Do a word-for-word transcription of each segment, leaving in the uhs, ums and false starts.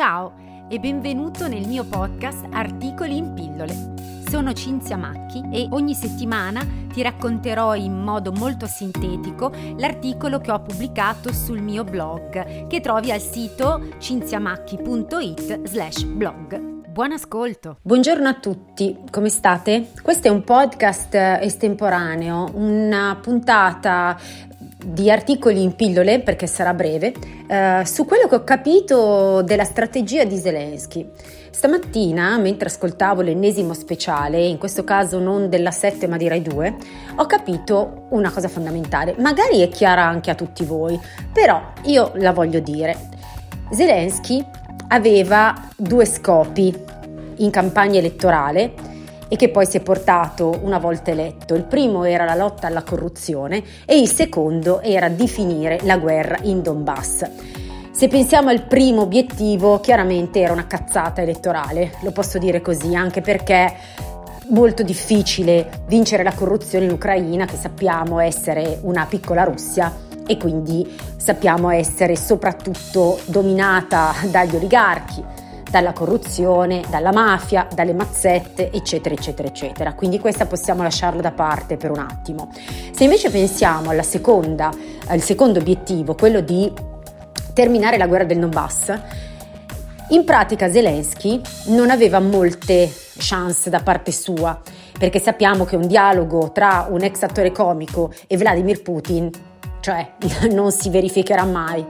Ciao e benvenuto nel mio podcast Articoli in pillole. Sono Cinzia Macchi e ogni settimana ti racconterò in modo molto sintetico l'articolo che ho pubblicato sul mio blog, che trovi al sito cinziamacchi punto it slash blog. Buon ascolto! Buongiorno a tutti, come state? Questo è un podcast estemporaneo, una puntata di articoli in pillole, perché sarà breve, eh, su quello che ho capito della strategia di Zelensky. Stamattina, mentre ascoltavo l'ennesimo speciale, in questo caso non della sette ma di Rai due, ho capito una cosa fondamentale, magari è chiara anche a tutti voi, però io la voglio dire. Zelensky aveva due scopi in campagna elettorale e che poi si è portato una volta eletto. Il primo era la lotta alla corruzione e il secondo era di finire la guerra in Donbass. Se pensiamo al primo obiettivo, chiaramente era una cazzata elettorale, lo posso dire così, anche perché molto difficile vincere la corruzione in Ucraina, che sappiamo essere una piccola Russia e quindi sappiamo essere soprattutto dominata dagli oligarchi, dalla corruzione, dalla mafia, dalle mazzette, eccetera, eccetera, eccetera. Quindi questa possiamo lasciarla da parte per un attimo. Se invece pensiamo alla seconda, al secondo obiettivo, quello di terminare la guerra del Donbass, in pratica Zelensky non aveva molte chance da parte sua, perché sappiamo che un dialogo tra un ex attore comico e Vladimir Putin cioè non si verificherà mai.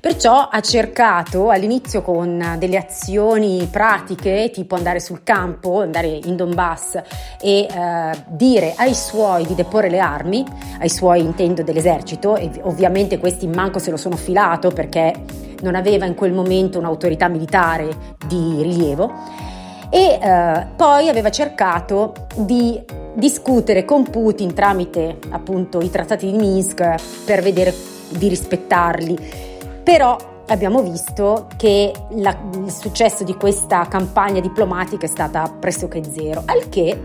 Perciò ha cercato all'inizio con delle azioni pratiche, tipo andare sul campo, andare in Donbass e eh, dire ai suoi di deporre le armi, ai suoi intendo dell'esercito, e ovviamente questi manco se lo sono filato perché non aveva in quel momento un'autorità militare di rilievo, e eh, poi aveva cercato di discutere con Putin tramite appunto i trattati di Minsk per vedere di rispettarli. Però abbiamo visto che la, il successo di questa campagna diplomatica è stata pressoché zero, al che,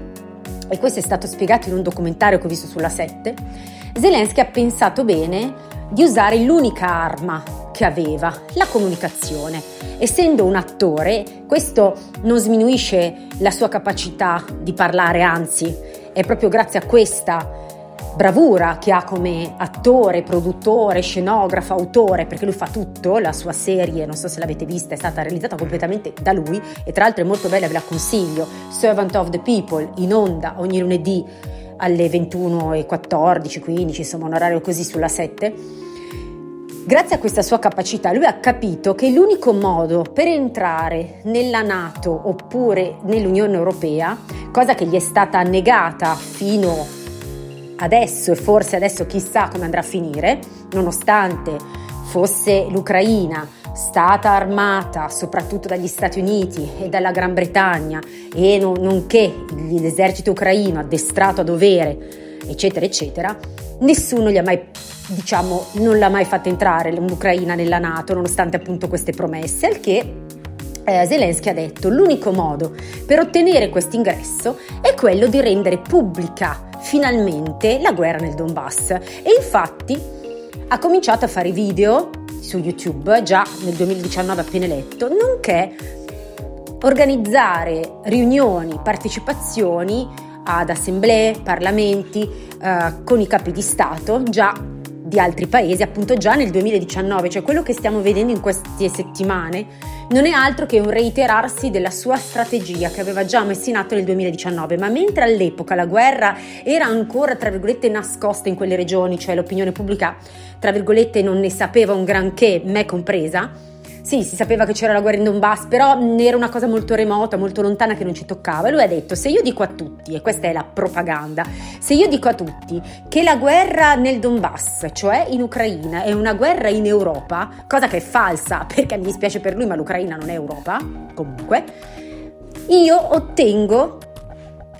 e questo è stato spiegato in un documentario che ho visto sulla sette, Zelensky ha pensato bene di usare l'unica arma che aveva, la comunicazione. Essendo un attore, questo non sminuisce la sua capacità di parlare, anzi è proprio grazie a questa bravura che ha come attore, produttore, scenografo, autore, perché lui fa tutto. La sua serie, non so se l'avete vista, è stata realizzata completamente da lui e tra l'altro è molto bella, ve la consiglio, Servant of the People, in onda ogni lunedì alle ventuno e quattordici, quindici, insomma un orario così sulla sette. Grazie a questa sua capacità lui ha capito che l'unico modo per entrare nella NATO oppure nell'Unione Europea, cosa che gli è stata negata fino adesso e forse adesso chissà come andrà a finire, nonostante fosse l'Ucraina stata armata soprattutto dagli Stati Uniti e dalla Gran Bretagna e non, nonché l'esercito ucraino addestrato a dovere, eccetera eccetera, nessuno gli ha mai, diciamo, non l'ha mai fatta entrare l'Ucraina nella NATO, nonostante appunto queste promesse, al che Eh, Zelensky ha detto l'unico modo per ottenere questo ingresso è quello di rendere pubblica finalmente la guerra nel Donbass, e infatti ha cominciato a fare video su YouTube già nel duemiladiciannove appena eletto, nonché organizzare riunioni, partecipazioni ad assemblee, parlamenti eh, con i capi di Stato già di altri paesi, appunto già nel duemiladiciannove, cioè quello che stiamo vedendo in queste settimane non è altro che un reiterarsi della sua strategia che aveva già messo in atto nel duemiladiciannove, ma mentre all'epoca la guerra era ancora tra virgolette nascosta in quelle regioni, cioè l'opinione pubblica tra virgolette non ne sapeva un granché, me compresa. Sì, si sapeva che c'era la guerra in Donbass, però era una cosa molto remota, molto lontana, che non ci toccava. E lui ha detto, se io dico a tutti, e questa è la propaganda, se io dico a tutti che la guerra nel Donbass, cioè in Ucraina, è una guerra in Europa, cosa che è falsa, perché mi dispiace per lui, ma l'Ucraina non è Europa, comunque, io ottengo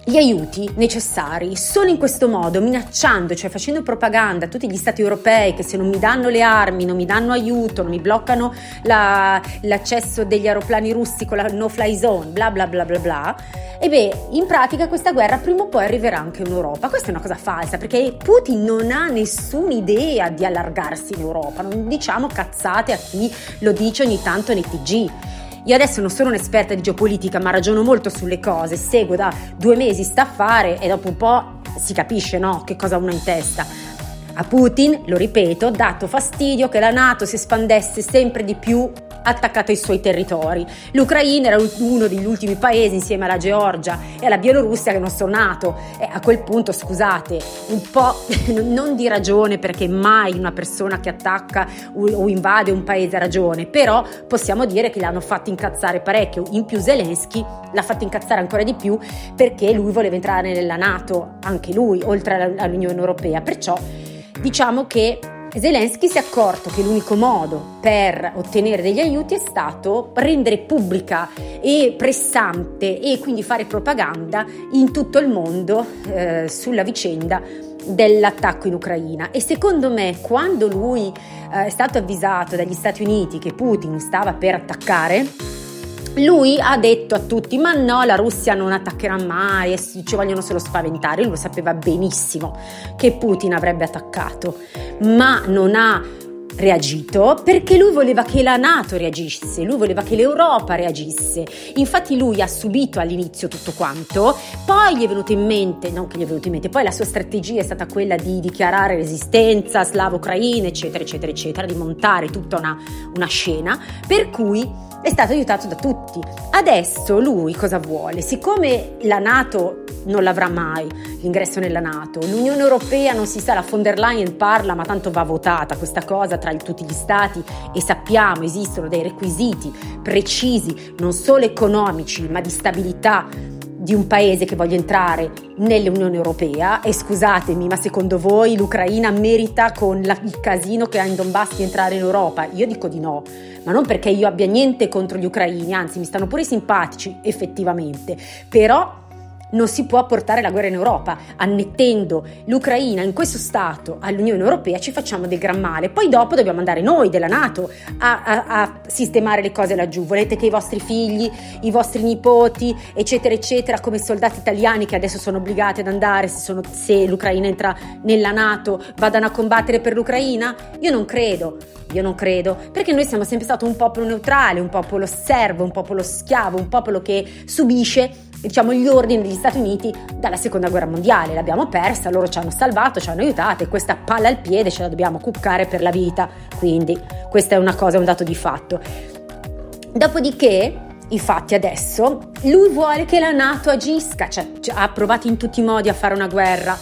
gli aiuti necessari solo in questo modo, minacciando, cioè facendo propaganda a tutti gli stati europei che se non mi danno le armi, non mi danno aiuto, non mi bloccano la, l'accesso degli aeroplani russi con la no-fly zone, bla bla bla bla bla, e beh, in pratica questa guerra prima o poi arriverà anche in Europa. Questa è una cosa falsa, perché Putin non ha nessuna idea di allargarsi in Europa, non diciamo cazzate a chi lo dice ogni tanto nei T G. Io adesso non sono un'esperta di geopolitica, ma ragiono molto sulle cose, seguo da due mesi sta affare e dopo un po' si capisce, no, che cosa uno ha in testa. A Putin, lo ripeto, ha dato fastidio che la NATO si espandesse sempre di più attaccato ai suoi territori. L'Ucraina era uno degli ultimi paesi, insieme alla Georgia e alla Bielorussia, che non sono NATO. E a quel punto, scusate, un po' non di ragione, perché mai una persona che attacca o invade un paese ha ragione, però possiamo dire che l'hanno fatto incazzare parecchio. In più Zelensky l'ha fatto incazzare ancora di più, perché lui voleva entrare nella NATO, anche lui, oltre all'Unione Europea. Perciò diciamo che Zelensky si è accorto che l'unico modo per ottenere degli aiuti è stato rendere pubblica e pressante, e quindi fare propaganda in tutto il mondo eh, sulla vicenda dell'attacco in Ucraina. E secondo me, quando lui eh, è stato avvisato dagli Stati Uniti che Putin stava per attaccare, lui ha detto a tutti: ma no, la Russia non attaccherà mai, e ci vogliono solo spaventare. Lui lo sapeva benissimo che Putin avrebbe attaccato, ma non ha reagito, perché lui voleva che la NATO reagisse, lui voleva che l'Europa reagisse. Infatti lui ha subito all'inizio tutto quanto, poi gli è venuto in mente, non che gli è venuto in mente, poi la sua strategia è stata quella di dichiarare resistenza slavo-ucraina, eccetera eccetera eccetera, di montare tutta una, una scena, per cui è stato aiutato da tutti. Adesso lui cosa vuole? Siccome la NATO non l'avrà mai, l'ingresso nella NATO, l'Unione Europea non si sa, la von der Leyen parla, ma tanto va votata questa cosa tra tutti gli stati, e sappiamo esistono dei requisiti precisi, non solo economici, ma di stabilità di un paese che voglia entrare nell'Unione Europea. E scusatemi, ma secondo voi l'Ucraina merita, con la, il casino che ha in Donbass, di entrare in Europa? Io dico di no, ma non perché io abbia niente contro gli ucraini, anzi mi stanno pure simpatici effettivamente, però non si può portare la guerra in Europa. Annettendo l'Ucraina in questo stato all'Unione Europea ci facciamo del gran male. Poi dopo dobbiamo andare noi della NATO a, a, a sistemare le cose laggiù. Volete che i vostri figli, i vostri nipoti, eccetera eccetera, come soldati italiani che adesso sono obbligati ad andare, se, sono, se l'Ucraina entra nella NATO, vadano a combattere per l'Ucraina? Io non credo. Io non credo, perché noi siamo sempre stato un popolo neutrale, un popolo servo, un popolo schiavo, un popolo che subisce, diciamo, gli ordini degli Stati Uniti dalla seconda guerra mondiale. L'abbiamo persa, loro ci hanno salvato, ci hanno aiutato, e questa palla al piede ce la dobbiamo cuccare per la vita. Quindi questa è una cosa, un dato di fatto. Dopodiché, infatti, adesso lui vuole che la NATO agisca, cioè ha provato in tutti i modi a fare una guerra.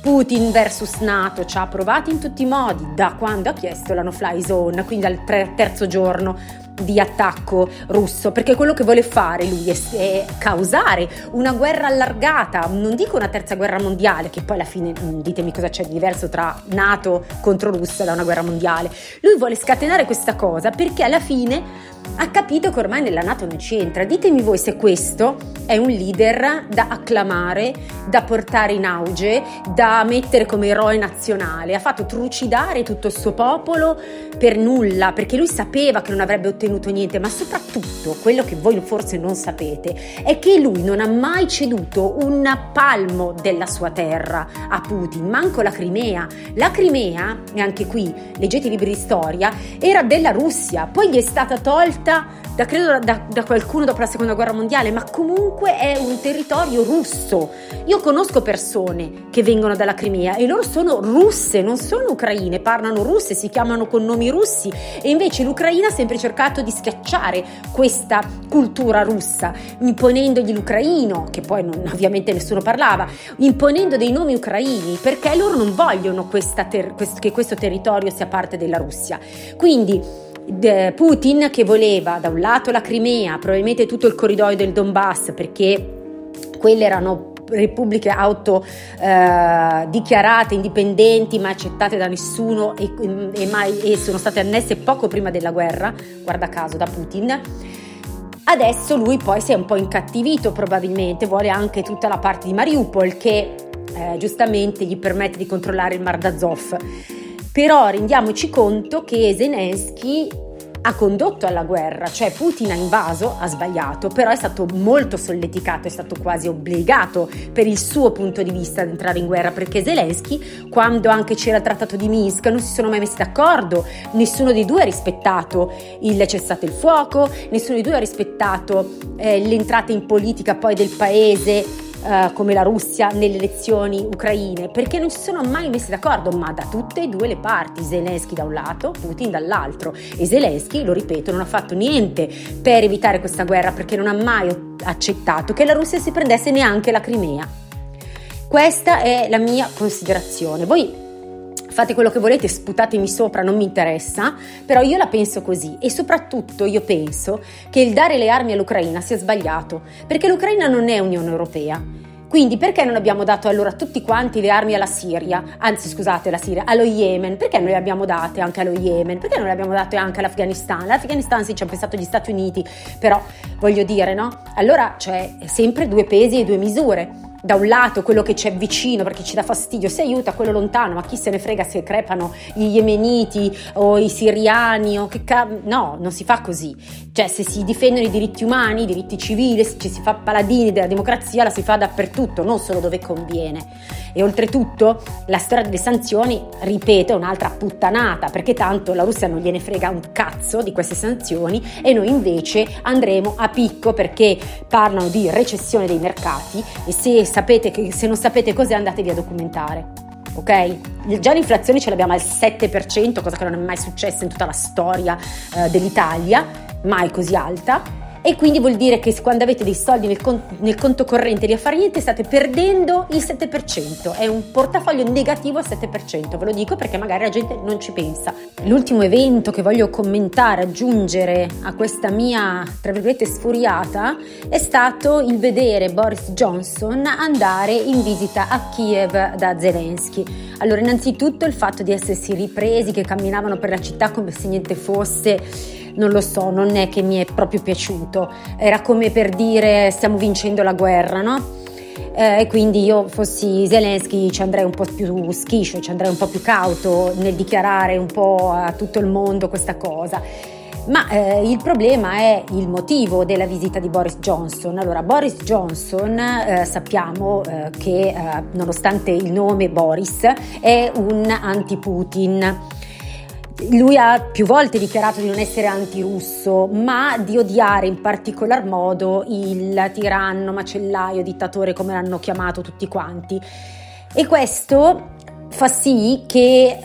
Putin versus NATO, ci ha provato in tutti i modi da quando ha chiesto la no-fly zone, quindi al tre, terzo giorno di attacco russo, perché quello che vuole fare lui è, è causare una guerra allargata, non dico una terza guerra mondiale, che poi alla fine ditemi cosa c'è di diverso tra NATO contro Russia da una guerra mondiale. Lui vuole scatenare questa cosa perché alla fine ha capito che ormai nella NATO non c'entra. Ditemi voi se questo è un leader da acclamare, da portare in auge, da mettere come eroe nazionale. Ha fatto trucidare tutto il suo popolo per nulla, perché lui sapeva che non avrebbe ottenuto niente, ma soprattutto quello che voi forse non sapete è che lui non ha mai ceduto un palmo della sua terra a Putin, manco la Crimea. La Crimea, e anche qui leggete i libri di storia, era della Russia, poi gli è stata tolta da credo da, da qualcuno dopo la seconda guerra mondiale, ma comunque è un territorio russo. Io conosco persone che vengono dalla Crimea e loro sono russe, non sono ucraine, parlano russe, si chiamano con nomi russi, e invece l'Ucraina ha sempre cercato di schiacciare questa cultura russa, imponendogli l'ucraino, che poi non, ovviamente nessuno parlava, imponendo dei nomi ucraini, perché loro non vogliono questa ter- quest- che questo territorio sia parte della Russia. Quindi Putin, che voleva da un lato la Crimea, probabilmente tutto il corridoio del Donbass, perché quelle erano repubbliche auto eh, dichiarate indipendenti, mai accettate da nessuno, e, e, mai, e sono state annesse poco prima della guerra, guarda caso da Putin. Adesso lui poi si è un po' incattivito, probabilmente vuole anche tutta la parte di Mariupol, che eh, giustamente gli permette di controllare il Mar d'Azov. Però rendiamoci conto che Zelensky ha condotto alla guerra, cioè Putin ha invaso, ha sbagliato, però è stato molto solleticato, è stato quasi obbligato per il suo punto di vista ad entrare in guerra, perché Zelensky, quando anche c'era il trattato di Minsk, non si sono mai messi d'accordo, nessuno dei due ha rispettato il cessate il fuoco, nessuno dei due ha rispettato eh, l'entrata in politica poi del paese Uh, come la Russia nelle elezioni ucraine, perché non si sono mai messi d'accordo, ma da tutte e due le parti, Zelensky da un lato, Putin dall'altro, e Zelensky, lo ripeto, non ha fatto niente per evitare questa guerra, perché non ha mai accettato che la Russia si prendesse neanche la Crimea. Questa è la mia considerazione. Voi fate quello che volete, sputatemi sopra, non mi interessa, però io la penso così, e soprattutto io penso che il dare le armi all'Ucraina sia sbagliato, perché l'Ucraina non è Unione Europea. Quindi perché non abbiamo dato allora tutti quanti le armi alla Siria, anzi scusate la Siria, allo Yemen, perché non le abbiamo date anche allo Yemen, perché non le abbiamo date anche all'Afghanistan? L'Afghanistan sì, ci hanno pensato gli Stati Uniti, però voglio dire, no? Allora c'è cioè, sempre due pesi e due misure. Da un lato quello che c'è vicino perché ci dà fastidio si aiuta, quello lontano ma chi se ne frega se crepano gli yemeniti o i siriani o che ca- no, non si fa così, cioè se si difendono i diritti umani, i diritti civili, se ci si fa paladini della democrazia la si fa dappertutto, non solo dove conviene. E oltretutto la storia delle sanzioni, ripeto, è un'altra puttanata, perché tanto la Russia non gliene frega un cazzo di queste sanzioni e noi invece andremo a picco, perché parlano di recessione dei mercati e se sapete che se non sapete cos'è andatevi a documentare, ok? Già l'inflazione ce l'abbiamo al sette per cento, cosa che non è mai successa in tutta la storia eh, dell'Italia, mai così alta, e quindi vuol dire che quando avete dei soldi nel, cont- nel conto corrente di affari niente state perdendo il sette per cento, è un portafoglio negativo al sette per cento, ve lo dico perché magari la gente non ci pensa. L'ultimo evento che voglio commentare, aggiungere a questa mia tra virgolette sfuriata, è stato il vedere Boris Johnson andare in visita a Kiev da Zelensky. Allora innanzitutto il fatto di essersi ripresi che camminavano per la città come se niente fosse, non lo so, non è che mi è proprio piaciuto, era come per dire stiamo vincendo la guerra, no? Eh, e quindi io fossi Zelensky ci andrei un po' più schiscio, ci andrei un po' più cauto nel dichiarare un po' a tutto il mondo questa cosa. Ma eh, il problema è il motivo della visita di Boris Johnson. Allora Boris Johnson eh, sappiamo eh, che eh, nonostante il nome Boris è un anti-Putin. Lui ha più volte dichiarato di non essere antirusso, ma di odiare in particolar modo il tiranno, macellaio, dittatore, come l'hanno chiamato tutti quanti. E questo fa sì che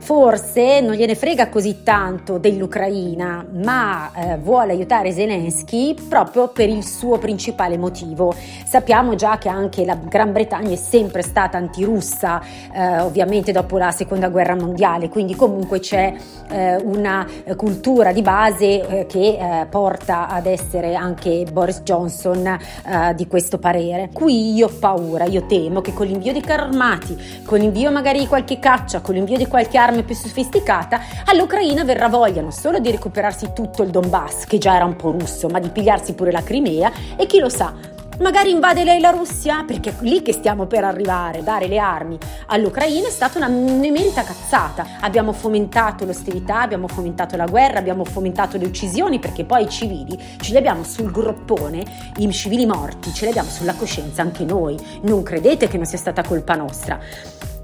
forse non gliene frega così tanto dell'Ucraina, ma eh, vuole aiutare Zelensky proprio per il suo principale motivo. Sappiamo già che anche la Gran Bretagna è sempre stata antirussa, eh, ovviamente dopo la seconda guerra mondiale, quindi comunque c'è eh, una cultura di base eh, che eh, porta ad essere anche Boris Johnson eh, di questo parere. Qui io ho paura, io temo che con l'invio di carri armati, con l'invio magari qualche caccia, con l'invio di qualche arma più sofisticata, all'Ucraina verrà voglia non solo di recuperarsi tutto il Donbass, che già era un po' russo, ma di pigliarsi pure la Crimea, e chi lo sa, magari invade lei la Russia, perché è lì che stiamo per arrivare. Dare le armi all'Ucraina è stata una un'immensa cazzata, abbiamo fomentato l'ostilità, abbiamo fomentato la guerra, abbiamo fomentato le uccisioni, perché poi i civili ce li abbiamo sul groppone, i civili morti ce li abbiamo sulla coscienza anche noi, non credete che non sia stata colpa nostra.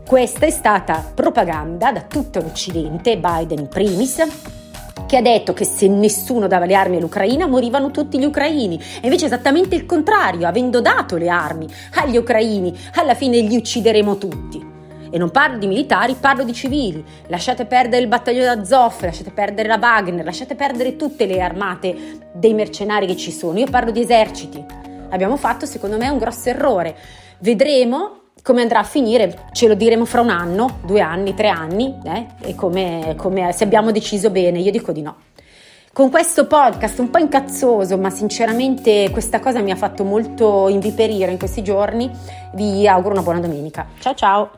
Questa è stata propaganda da tutto l'Occidente, Biden in primis, che ha detto che se nessuno dava le armi all'Ucraina morivano tutti gli ucraini, e invece esattamente il contrario, avendo dato le armi agli ucraini alla fine li uccideremo tutti. E non parlo di militari, parlo di civili, lasciate perdere il battaglione d'Azov, lasciate perdere la Wagner, lasciate perdere tutte le armate dei mercenari che ci sono, io parlo di eserciti. Abbiamo fatto secondo me un grosso errore, vedremo come andrà a finire, ce lo diremo fra un anno, due anni, tre anni, eh? E come, come se abbiamo deciso bene. Io dico di no. Con questo podcast un po' incazzoso, ma sinceramente questa cosa mi ha fatto molto inviperire in questi giorni, vi auguro una buona domenica. Ciao ciao!